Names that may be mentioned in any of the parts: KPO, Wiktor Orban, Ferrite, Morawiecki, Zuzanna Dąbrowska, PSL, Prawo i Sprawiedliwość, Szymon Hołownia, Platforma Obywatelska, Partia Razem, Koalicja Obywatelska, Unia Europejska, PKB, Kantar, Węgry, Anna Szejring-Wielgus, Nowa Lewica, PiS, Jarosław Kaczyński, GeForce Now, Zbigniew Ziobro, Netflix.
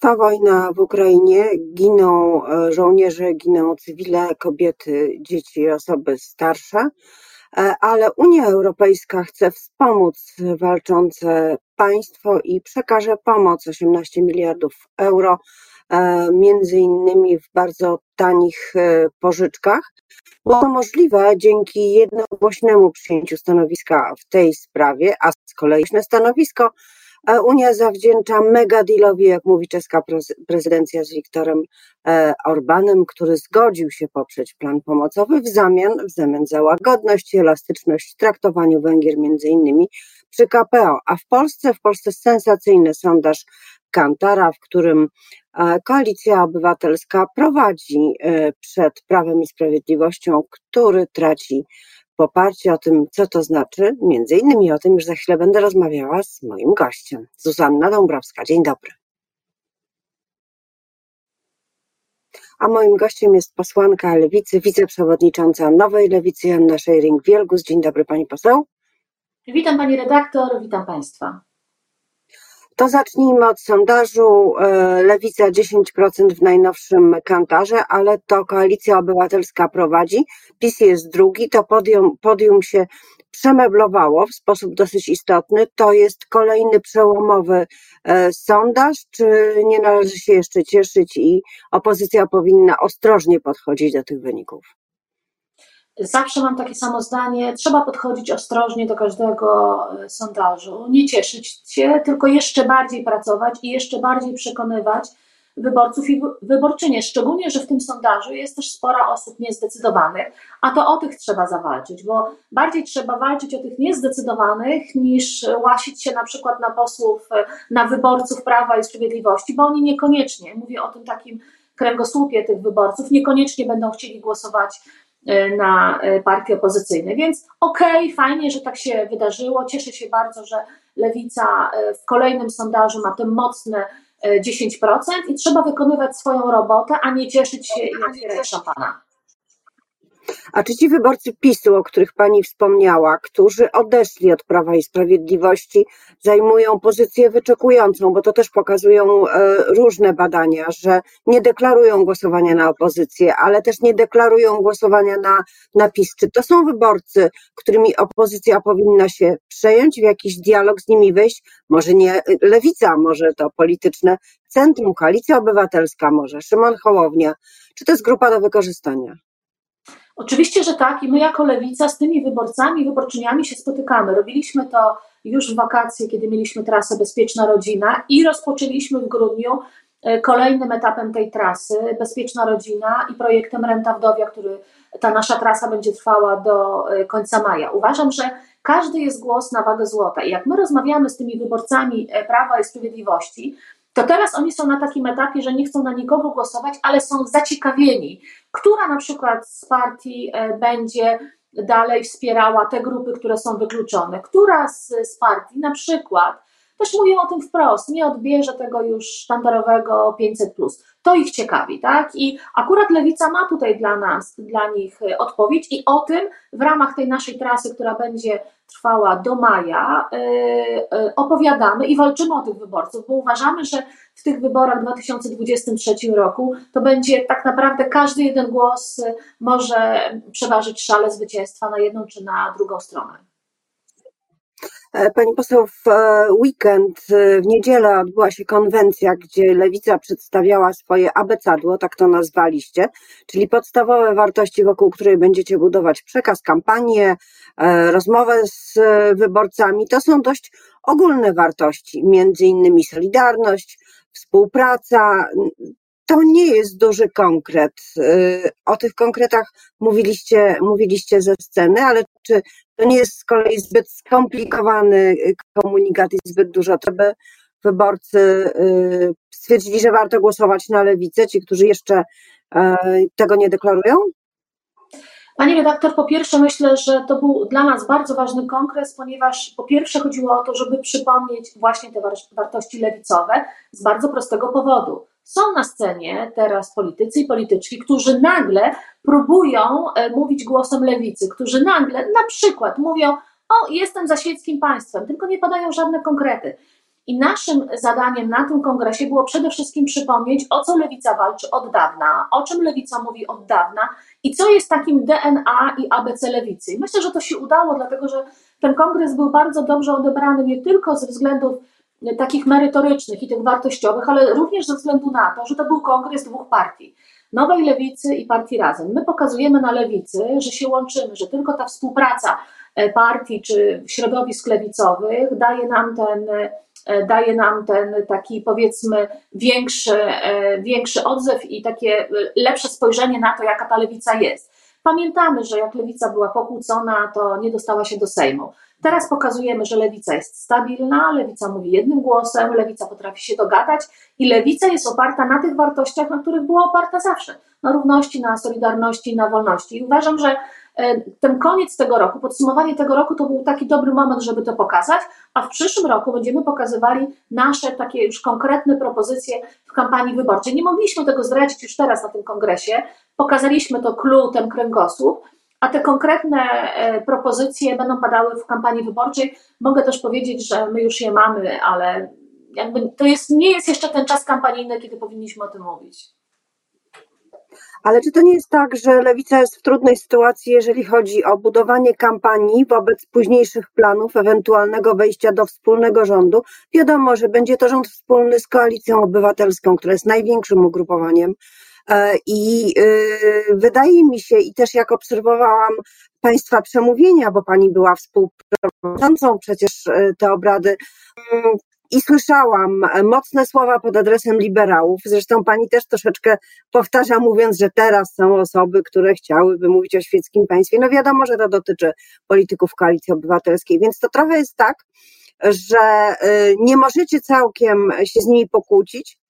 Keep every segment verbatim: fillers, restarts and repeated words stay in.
trwa wojna w Ukrainie, giną żołnierze, giną cywile, kobiety, dzieci, osoby starsze, ale Unia Europejska chce wspomóc walczące państwo i przekaże pomoc osiemnaście miliardów euro, między innymi w bardzo tanich pożyczkach. Było to możliwe dzięki jednogłośnemu przyjęciu stanowiska w tej sprawie, a z kolei stanowisko Unia zawdzięcza megadealowi, jak mówi czeska prezydencja, z Wiktorem Orbanem, który zgodził się poprzeć plan pomocowy w zamian, w zamian za łagodność i elastyczność w traktowaniu Węgier, między innymi przy K P O. A w Polsce, w Polsce sensacyjny sondaż Kantara, w którym Koalicja Obywatelska prowadzi przed Prawem i Sprawiedliwością, który traci poparcie. O tym, co to znaczy, między innymi o tym już za chwilę będę rozmawiała z moim gościem. Zuzanna Dąbrowska, dzień dobry. A moim gościem jest posłanka Lewicy, wiceprzewodnicząca Nowej Lewicy, Anna Szejring-Wielgus. Dzień dobry, pani poseł. Witam pani redaktor, witam państwa. To zacznijmy od sondażu. Lewica dziesięć procent w najnowszym Kantarze, ale to Koalicja Obywatelska prowadzi. PiS jest drugi, to podium, podium się przemeblowało w sposób dosyć istotny. To jest kolejny przełomowy sondaż. Czy nie należy się jeszcze cieszyć i opozycja powinna ostrożnie podchodzić do tych wyników? Zawsze mam takie samo zdanie, trzeba podchodzić ostrożnie do każdego sondażu, nie cieszyć się, tylko jeszcze bardziej pracować i jeszcze bardziej przekonywać wyborców i wyborczynie, szczególnie, że w tym sondażu jest też spora osób niezdecydowanych, a to o tych trzeba zawalczyć, bo bardziej trzeba walczyć o tych niezdecydowanych niż łasić się na przykład na posłów, na wyborców Prawa i Sprawiedliwości, bo oni niekoniecznie, mówię o tym takim kręgosłupie tych wyborców, niekoniecznie będą chcieli głosować na partie opozycyjne, więc okej, okay, fajnie, że tak się wydarzyło, cieszę się bardzo, że Lewica w kolejnym sondażu ma te mocne dziesięć procent i trzeba wykonywać swoją robotę, a nie cieszyć się i otwierać szampana. A czy ci wyborcy PiSu, o których pani wspomniała, którzy odeszli od Prawa i Sprawiedliwości, zajmują pozycję wyczekującą, bo to też pokazują różne badania, że nie deklarują głosowania na opozycję, ale też nie deklarują głosowania na, na PiS. Czy to są wyborcy, którymi opozycja powinna się przejąć, w jakiś dialog z nimi wejść? Może nie Lewica, może to polityczne centrum, Koalicja Obywatelska, może Szymon Hołownia. Czy to jest grupa do wykorzystania? Oczywiście, że tak, i my jako Lewica z tymi wyborcami, wyborczyniami się spotykamy. Robiliśmy to już w wakacje, kiedy mieliśmy trasę Bezpieczna Rodzina i rozpoczęliśmy w grudniu kolejnym etapem tej trasy Bezpieczna Rodzina i projektem Renta Wdowia, który ta nasza trasa będzie trwała do końca maja. Uważam, że każdy jest głos na wagę złota i jak my rozmawiamy z tymi wyborcami Prawa i Sprawiedliwości, to teraz oni są na takim etapie, że nie chcą na nikogo głosować, ale są zaciekawieni, która na przykład z partii będzie dalej wspierała te grupy, które są wykluczone, która z, z partii na przykład, też mówię o tym wprost, nie odbierze tego już sztandarowego pięćset plus. To ich ciekawi, tak? I akurat Lewica ma tutaj dla nas, dla nich odpowiedź i o tym w ramach tej naszej trasy, która będzie trwała do maja, yy, opowiadamy i walczymy o tych wyborców, bo uważamy, że w tych wyborach w dwa tysiące dwudziestym trzecim roku to będzie tak naprawdę każdy jeden głos może przeważyć szale zwycięstwa na jedną czy na drugą stronę. Pani poseł, w weekend, w niedzielę odbyła się konwencja, gdzie Lewica przedstawiała swoje abecadło, tak to nazwaliście, czyli podstawowe wartości, wokół której będziecie budować przekaz, kampanię, rozmowę z wyborcami. To są dość ogólne wartości, między innymi solidarność, współpraca. To nie jest duży konkret. O tych konkretach mówiliście, mówiliście ze sceny, ale czy to nie jest z kolei zbyt skomplikowany komunikat i zbyt dużo, żeby wyborcy stwierdzili, że warto głosować na Lewicę, ci, którzy jeszcze tego nie deklarują? Pani redaktor, po pierwsze myślę, że to był dla nas bardzo ważny kongres, ponieważ po pierwsze chodziło o to, żeby przypomnieć właśnie te wartości lewicowe z bardzo prostego powodu. Są na scenie teraz politycy i polityczki, którzy nagle próbują mówić głosem lewicy, którzy nagle na przykład mówią: o, jestem za świeckim państwem, tylko nie padają żadne konkrety. I naszym zadaniem na tym kongresie było przede wszystkim przypomnieć, o co Lewica walczy od dawna, o czym Lewica mówi od dawna i co jest takim D N A i A B C Lewicy. I myślę, że to się udało, dlatego że ten kongres był bardzo dobrze odebrany nie tylko ze względów takich merytorycznych i tych wartościowych, ale również ze względu na to, że to był kongres dwóch partii, Nowej Lewicy i Partii Razem. My pokazujemy na Lewicy, że się łączymy, że tylko ta współpraca partii czy środowisk lewicowych daje nam ten, daje nam ten taki, powiedzmy, większy, większy odzew i takie lepsze spojrzenie na to, jaka ta Lewica jest. Pamiętamy, że jak Lewica była pokłócona, to nie dostała się do Sejmu. Teraz pokazujemy, że Lewica jest stabilna, Lewica mówi jednym głosem, Lewica potrafi się dogadać i Lewica jest oparta na tych wartościach, na których była oparta zawsze. Na równości, na solidarności, na wolności. I uważam, że ten koniec tego roku, podsumowanie tego roku to był taki dobry moment, żeby to pokazać, a w przyszłym roku będziemy pokazywali nasze takie już konkretne propozycje w kampanii wyborczej. Nie mogliśmy tego zdradzić już teraz na tym kongresie, pokazaliśmy to clue, ten kręgosłup, a te konkretne propozycje będą padały w kampanii wyborczej. Mogę też powiedzieć, że my już je mamy, ale jakby to jest, nie jest jeszcze ten czas kampanijny, kiedy powinniśmy o tym mówić. Ale czy to nie jest tak, że Lewica jest w trudnej sytuacji, jeżeli chodzi o budowanie kampanii wobec późniejszych planów ewentualnego wejścia do wspólnego rządu? Wiadomo, że będzie to rząd wspólny z Koalicją Obywatelską, która jest największym ugrupowaniem. I wydaje mi się, i też jak obserwowałam Państwa przemówienia, bo Pani była współprowadzącą przecież te obrady, i słyszałam mocne słowa pod adresem liberałów, zresztą Pani też troszeczkę powtarza, mówiąc, że teraz są osoby, które chciałyby mówić o świeckim państwie. No wiadomo, że to dotyczy polityków Koalicji Obywatelskiej, więc to trochę jest tak, że nie możecie całkiem się z nimi pokłócić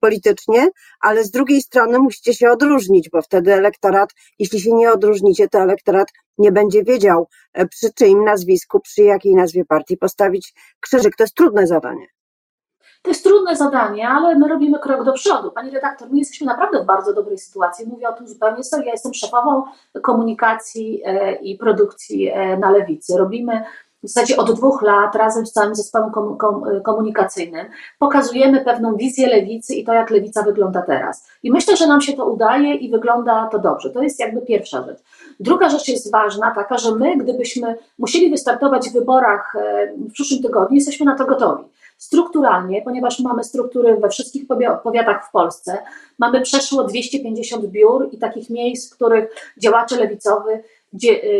politycznie, ale z drugiej strony musicie się odróżnić, bo wtedy elektorat, jeśli się nie odróżnicie, to elektorat nie będzie wiedział, przy czyim nazwisku, przy jakiej nazwie partii postawić krzyżyk. To jest trudne zadanie. To jest trudne zadanie, ale my robimy krok do przodu. Pani redaktor, my jesteśmy naprawdę w bardzo dobrej sytuacji. Mówię o tym zupełnie serio. Ja jestem szefową komunikacji i produkcji na Lewicy. Robimy w zasadzie od dwóch lat razem z całym zespołem komunikacyjnym pokazujemy pewną wizję Lewicy i to, jak Lewica wygląda teraz. I myślę, że nam się to udaje i wygląda to dobrze. To jest jakby pierwsza rzecz. Druga rzecz jest ważna, taka, że my gdybyśmy musieli wystartować w wyborach w przyszłym tygodniu, jesteśmy na to gotowi. Strukturalnie, ponieważ mamy struktury we wszystkich powiatach w Polsce, mamy przeszło dwieście pięćdziesiąt biur i takich miejsc, w których działacze lewicowy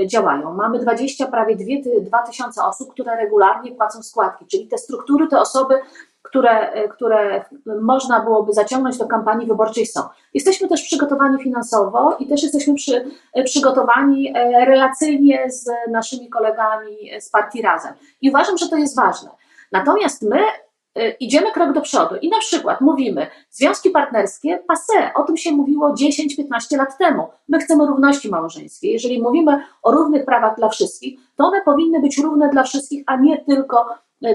działają. Mamy dwadzieścia, prawie dwa tysiące osób, które regularnie płacą składki, czyli te struktury, te osoby, które, które można byłoby zaciągnąć do kampanii wyborczej są. Jesteśmy też przygotowani finansowo i też jesteśmy przy, przygotowani relacyjnie z naszymi kolegami z Partii Razem. I uważam, że to jest ważne. Natomiast my idziemy krok do przodu i na przykład mówimy, związki partnerskie passé, o tym się mówiło dziesięć piętnaście lat temu. My chcemy równości małżeńskiej. Jeżeli mówimy o równych prawach dla wszystkich, to one powinny być równe dla wszystkich, a nie tylko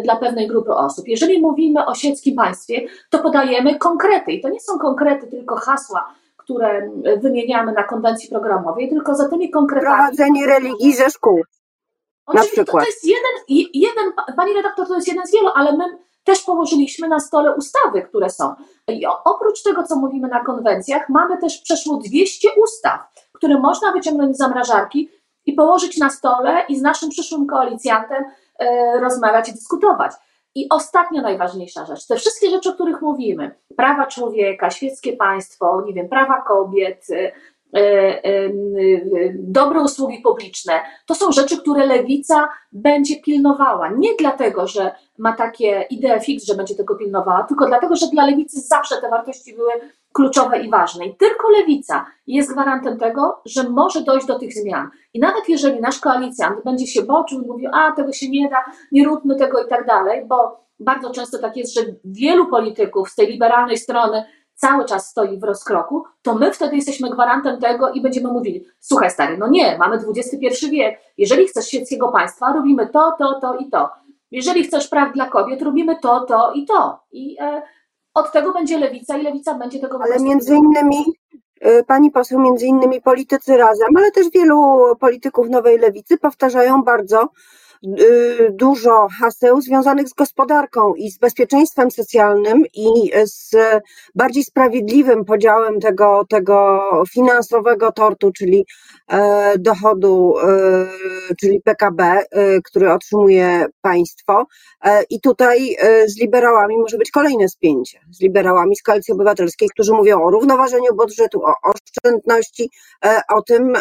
dla pewnej grupy osób. Jeżeli mówimy o świeckim państwie, to podajemy konkrety i to nie są konkrety, tylko hasła, które wymieniamy na konwencji programowej, tylko za tymi konkretami... Prowadzenie religii ze szkół. Oczywiście na przykład. To jest jeden, jeden, pani redaktor, to jest jeden z wielu, ale my też położyliśmy na stole ustawy, które są. I oprócz tego, co mówimy na konwencjach, mamy też przeszło dwieście ustaw, które można wyciągnąć z zamrażarki i położyć na stole i z naszym przyszłym koalicjantem e, rozmawiać i dyskutować. I ostatnia najważniejsza rzecz, te wszystkie rzeczy, o których mówimy, prawa człowieka, świeckie państwo, nie wiem, prawa kobiet, e, e, dobre usługi publiczne, to są rzeczy, które Lewica będzie pilnowała. Nie dlatego, że ma takie idee fix, że będzie tego pilnowała, tylko dlatego, że dla Lewicy zawsze te wartości były kluczowe i ważne. I tylko Lewica jest gwarantem tego, że może dojść do tych zmian. I nawet jeżeli nasz koalicjant będzie się boczył i mówił, a tego się nie da, nie róbmy tego i tak dalej, bo bardzo często tak jest, że wielu polityków z tej liberalnej strony cały czas stoi w rozkroku, to my wtedy jesteśmy gwarantem tego i będziemy mówili, słuchaj stary, no nie, mamy dwudziesty pierwszy wiek, jeżeli chcesz świeckiego państwa, robimy to, to, to i to. Jeżeli chcesz praw dla kobiet, robimy to, to i to. I e, od tego będzie Lewica i Lewica będzie tego... Ale między innymi, pani poseł, między innymi politycy Razem, ale też wielu polityków Nowej Lewicy powtarzają bardzo dużo haseł związanych z gospodarką i z bezpieczeństwem socjalnym i z bardziej sprawiedliwym podziałem tego, tego finansowego tortu, czyli dochodu, czyli P K B, który otrzymuje państwo. I tutaj z liberałami może być kolejne spięcie. Z liberałami z Koalicji Obywatelskiej, którzy mówią o równoważeniu budżetu, o oszczędności, o tym,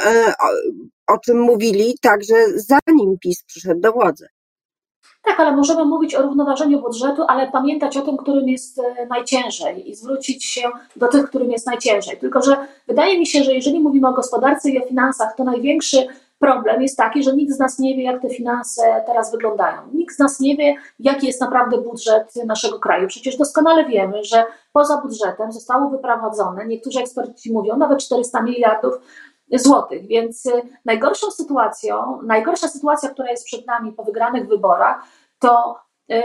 o czym mówili także zanim PiS przyszedł do władzy. Tak, ale możemy mówić o równoważeniu budżetu, ale pamiętać o tym, którym jest najciężej i zwrócić się do tych, którym jest najciężej. Tylko że wydaje mi się, że jeżeli mówimy o gospodarce i o finansach, to największy problem jest taki, że nikt z nas nie wie, jak te finanse teraz wyglądają. Nikt z nas nie wie, jaki jest naprawdę budżet naszego kraju. Przecież doskonale wiemy, że poza budżetem zostało wyprowadzone, niektórzy eksperci mówią, nawet czterysta miliardów złotych, więc najgorszą sytuacją, najgorsza sytuacja, która jest przed nami po wygranych wyborach, to yy,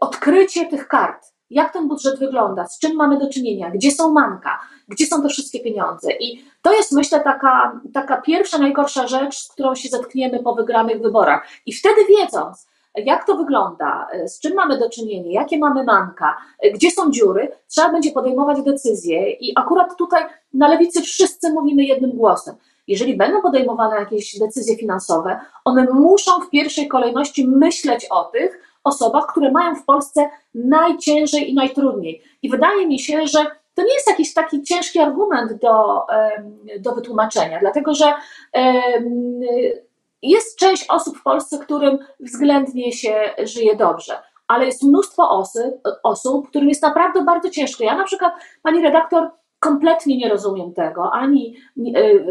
odkrycie tych kart, jak ten budżet wygląda, z czym mamy do czynienia, gdzie są manka, gdzie są te wszystkie pieniądze. I to jest, myślę, taka, taka pierwsza, najgorsza rzecz, z którą się zetkniemy po wygranych wyborach. I wtedy wiedząc, jak to wygląda, z czym mamy do czynienia, jakie mamy manka, gdzie są dziury, trzeba będzie podejmować decyzje i akurat tutaj na lewicy wszyscy mówimy jednym głosem. Jeżeli będą podejmowane jakieś decyzje finansowe, one muszą w pierwszej kolejności myśleć o tych osobach, które mają w Polsce najciężej i najtrudniej. I wydaje mi się, że to nie jest jakiś taki ciężki argument do, do wytłumaczenia, dlatego że jest część osób w Polsce, którym względnie się żyje dobrze, ale jest mnóstwo osób, osób, którym jest naprawdę bardzo ciężko. Ja na przykład, pani redaktor, kompletnie nie rozumiem tego, ani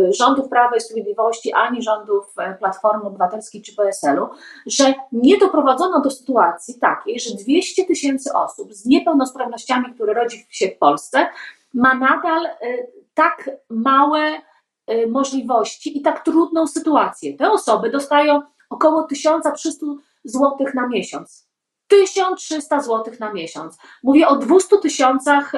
rządów Prawa i Sprawiedliwości, ani rządów Platformy Obywatelskiej czy P S L u, że nie doprowadzono do sytuacji takiej, że dwieście tysięcy osób z niepełnosprawnościami, które rodzi się w Polsce, ma nadal tak małe możliwości i tak trudną sytuację. Te osoby dostają około tysiąc trzysta złotych na miesiąc. tysiąc trzysta złotych na miesiąc. Mówię o dwustu tysiącach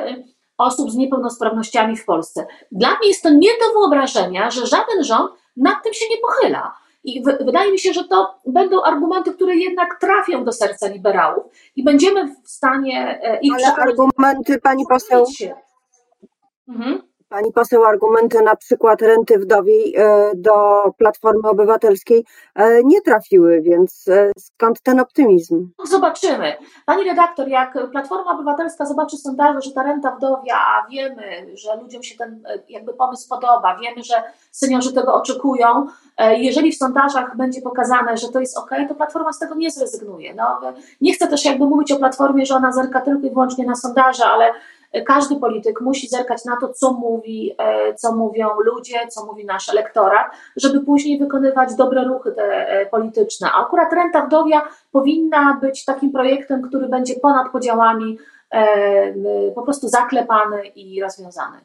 osób z niepełnosprawnościami w Polsce. Dla mnie jest to nie do wyobrażenia, że żaden rząd nad tym się nie pochyla. I w- wydaje mi się, że to będą argumenty, które jednak trafią do serca liberałów i będziemy w stanie ich... Ale argumenty, pani poseł... Mhm. Pani poseł, argumenty na przykład renty wdowiej do Platformy Obywatelskiej nie trafiły, więc skąd ten optymizm? Zobaczymy. Pani redaktor, jak Platforma Obywatelska zobaczy sondaże, że ta renta wdowia, a wiemy, że ludziom się ten jakby pomysł podoba, wiemy, że seniorzy tego oczekują, jeżeli w sondażach będzie pokazane, że to jest okej, to Platforma z tego nie zrezygnuje. No, nie chcę też jakby mówić o Platformie, że ona zerka tylko i wyłącznie na sondaże, ale każdy polityk musi zerkać na to, co mówi, co mówią ludzie, co mówi nasz elektorat, żeby później wykonywać dobre ruchy te polityczne. A akurat renta wdowia powinna być takim projektem, który będzie ponad podziałami po prostu zaklepany i rozwiązany.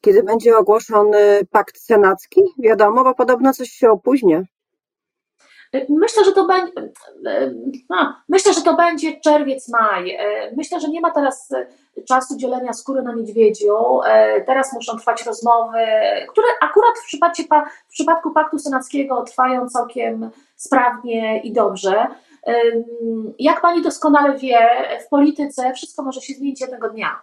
Kiedy będzie ogłoszony pakt senacki? Wiadomo, bo podobno coś się opóźnia. Myślę, że to będzie, no, myślę, że to będzie czerwiec, maj. Myślę, że nie ma teraz czasu dzielenia skóry na niedźwiedziu. Teraz muszą trwać rozmowy, które akurat w przypadku, w przypadku paktu senackiego trwają całkiem sprawnie i dobrze. Jak pani doskonale wie, w polityce wszystko może się zmienić jednego dnia.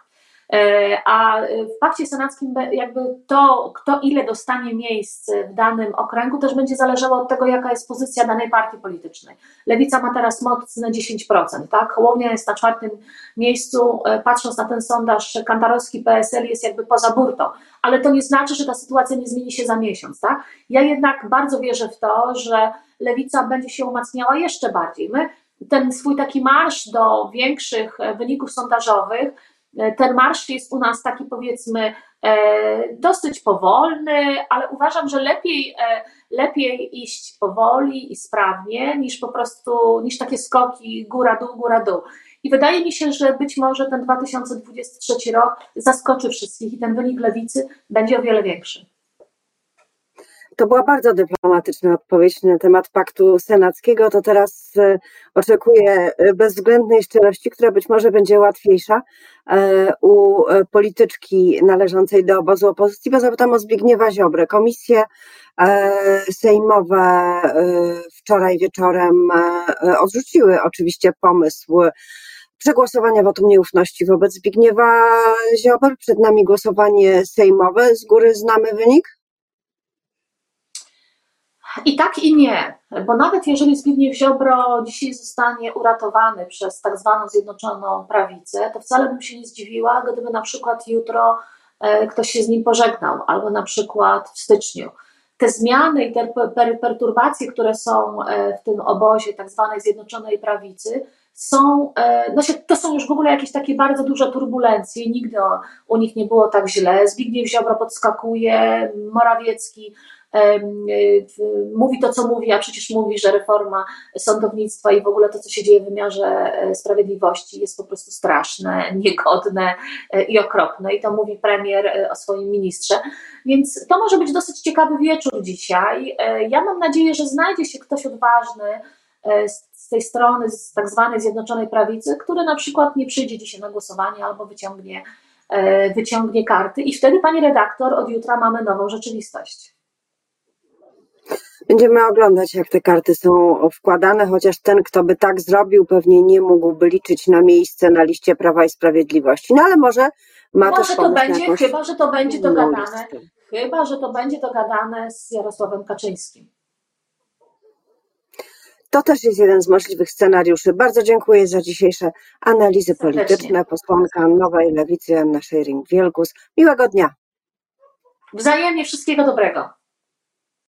A w pakcie senackim jakby to, kto ile dostanie miejsc w danym okręgu, też będzie zależało od tego, jaka jest pozycja danej partii politycznej. Lewica ma teraz mocne dziesięć procent, tak? Hołownia jest na czwartym miejscu, patrząc na ten sondaż kantarowski, P S L jest jakby poza burtą, ale to nie znaczy, że ta sytuacja nie zmieni się za miesiąc, tak? Ja jednak bardzo wierzę w to, że lewica będzie się umacniała jeszcze bardziej. My ten swój taki marsz do większych wyników sondażowych, ten marsz jest u nas taki, powiedzmy, dosyć powolny, ale uważam, że lepiej, lepiej iść powoli i sprawnie niż po prostu, niż takie skoki góra-dół, góra-dół. I wydaje mi się, że być może ten dwa tysiące dwudziesty trzeci rok zaskoczy wszystkich i ten wynik lewicy będzie o wiele większy. To była bardzo dyplomatyczna odpowiedź na temat paktu senackiego. To teraz oczekuję bezwzględnej szczerości, która być może będzie łatwiejsza u polityczki należącej do obozu opozycji, bo zapytam o Zbigniewa Ziobrę. Komisje sejmowe wczoraj wieczorem odrzuciły oczywiście pomysł przegłosowania wotum nieufności wobec Zbigniewa Ziobry. Przed nami głosowanie sejmowe. Z góry znamy wynik? I tak i nie, bo nawet jeżeli Zbigniew Ziobro dzisiaj zostanie uratowany przez tak zwaną Zjednoczoną Prawicę, to wcale bym się nie zdziwiła, gdyby na przykład jutro ktoś się z nim pożegnał, albo na przykład w styczniu. Te zmiany i te perturbacje, które są w tym obozie tak zwanej Zjednoczonej Prawicy, są, no się, to są już w ogóle jakieś takie bardzo duże turbulencje, nigdy u nich nie było tak źle. Zbigniew Ziobro podskakuje, Morawiecki mówi to, co mówi, a przecież mówi, że reforma sądownictwa i w ogóle to, co się dzieje w wymiarze sprawiedliwości, jest po prostu straszne, niegodne i okropne. I to mówi premier o swoim ministrze. Więc to może być dosyć ciekawy wieczór dzisiaj. Ja mam nadzieję, że znajdzie się ktoś odważny z tej strony, z tak zwanej Zjednoczonej Prawicy, który na przykład nie przyjdzie dzisiaj na głosowanie albo wyciągnie, wyciągnie karty. I wtedy, pani redaktor, od jutra mamy nową rzeczywistość. Będziemy oglądać, jak te karty są wkładane, chociaż ten, kto by tak zrobił, pewnie nie mógłby liczyć na miejsce na liście Prawa i Sprawiedliwości. No ale może ma też pomysł na jakąś... Chyba, że to będzie dogadane, chyba, że to będzie dogadane z Jarosławem Kaczyńskim. To też jest jeden z możliwych scenariuszy. Bardzo dziękuję za dzisiejsze analizy serdecznie. Polityczne. Posłanka Nowej Lewicy Anna Szejring-Wielgus. Miłego dnia. Wzajemnie wszystkiego dobrego.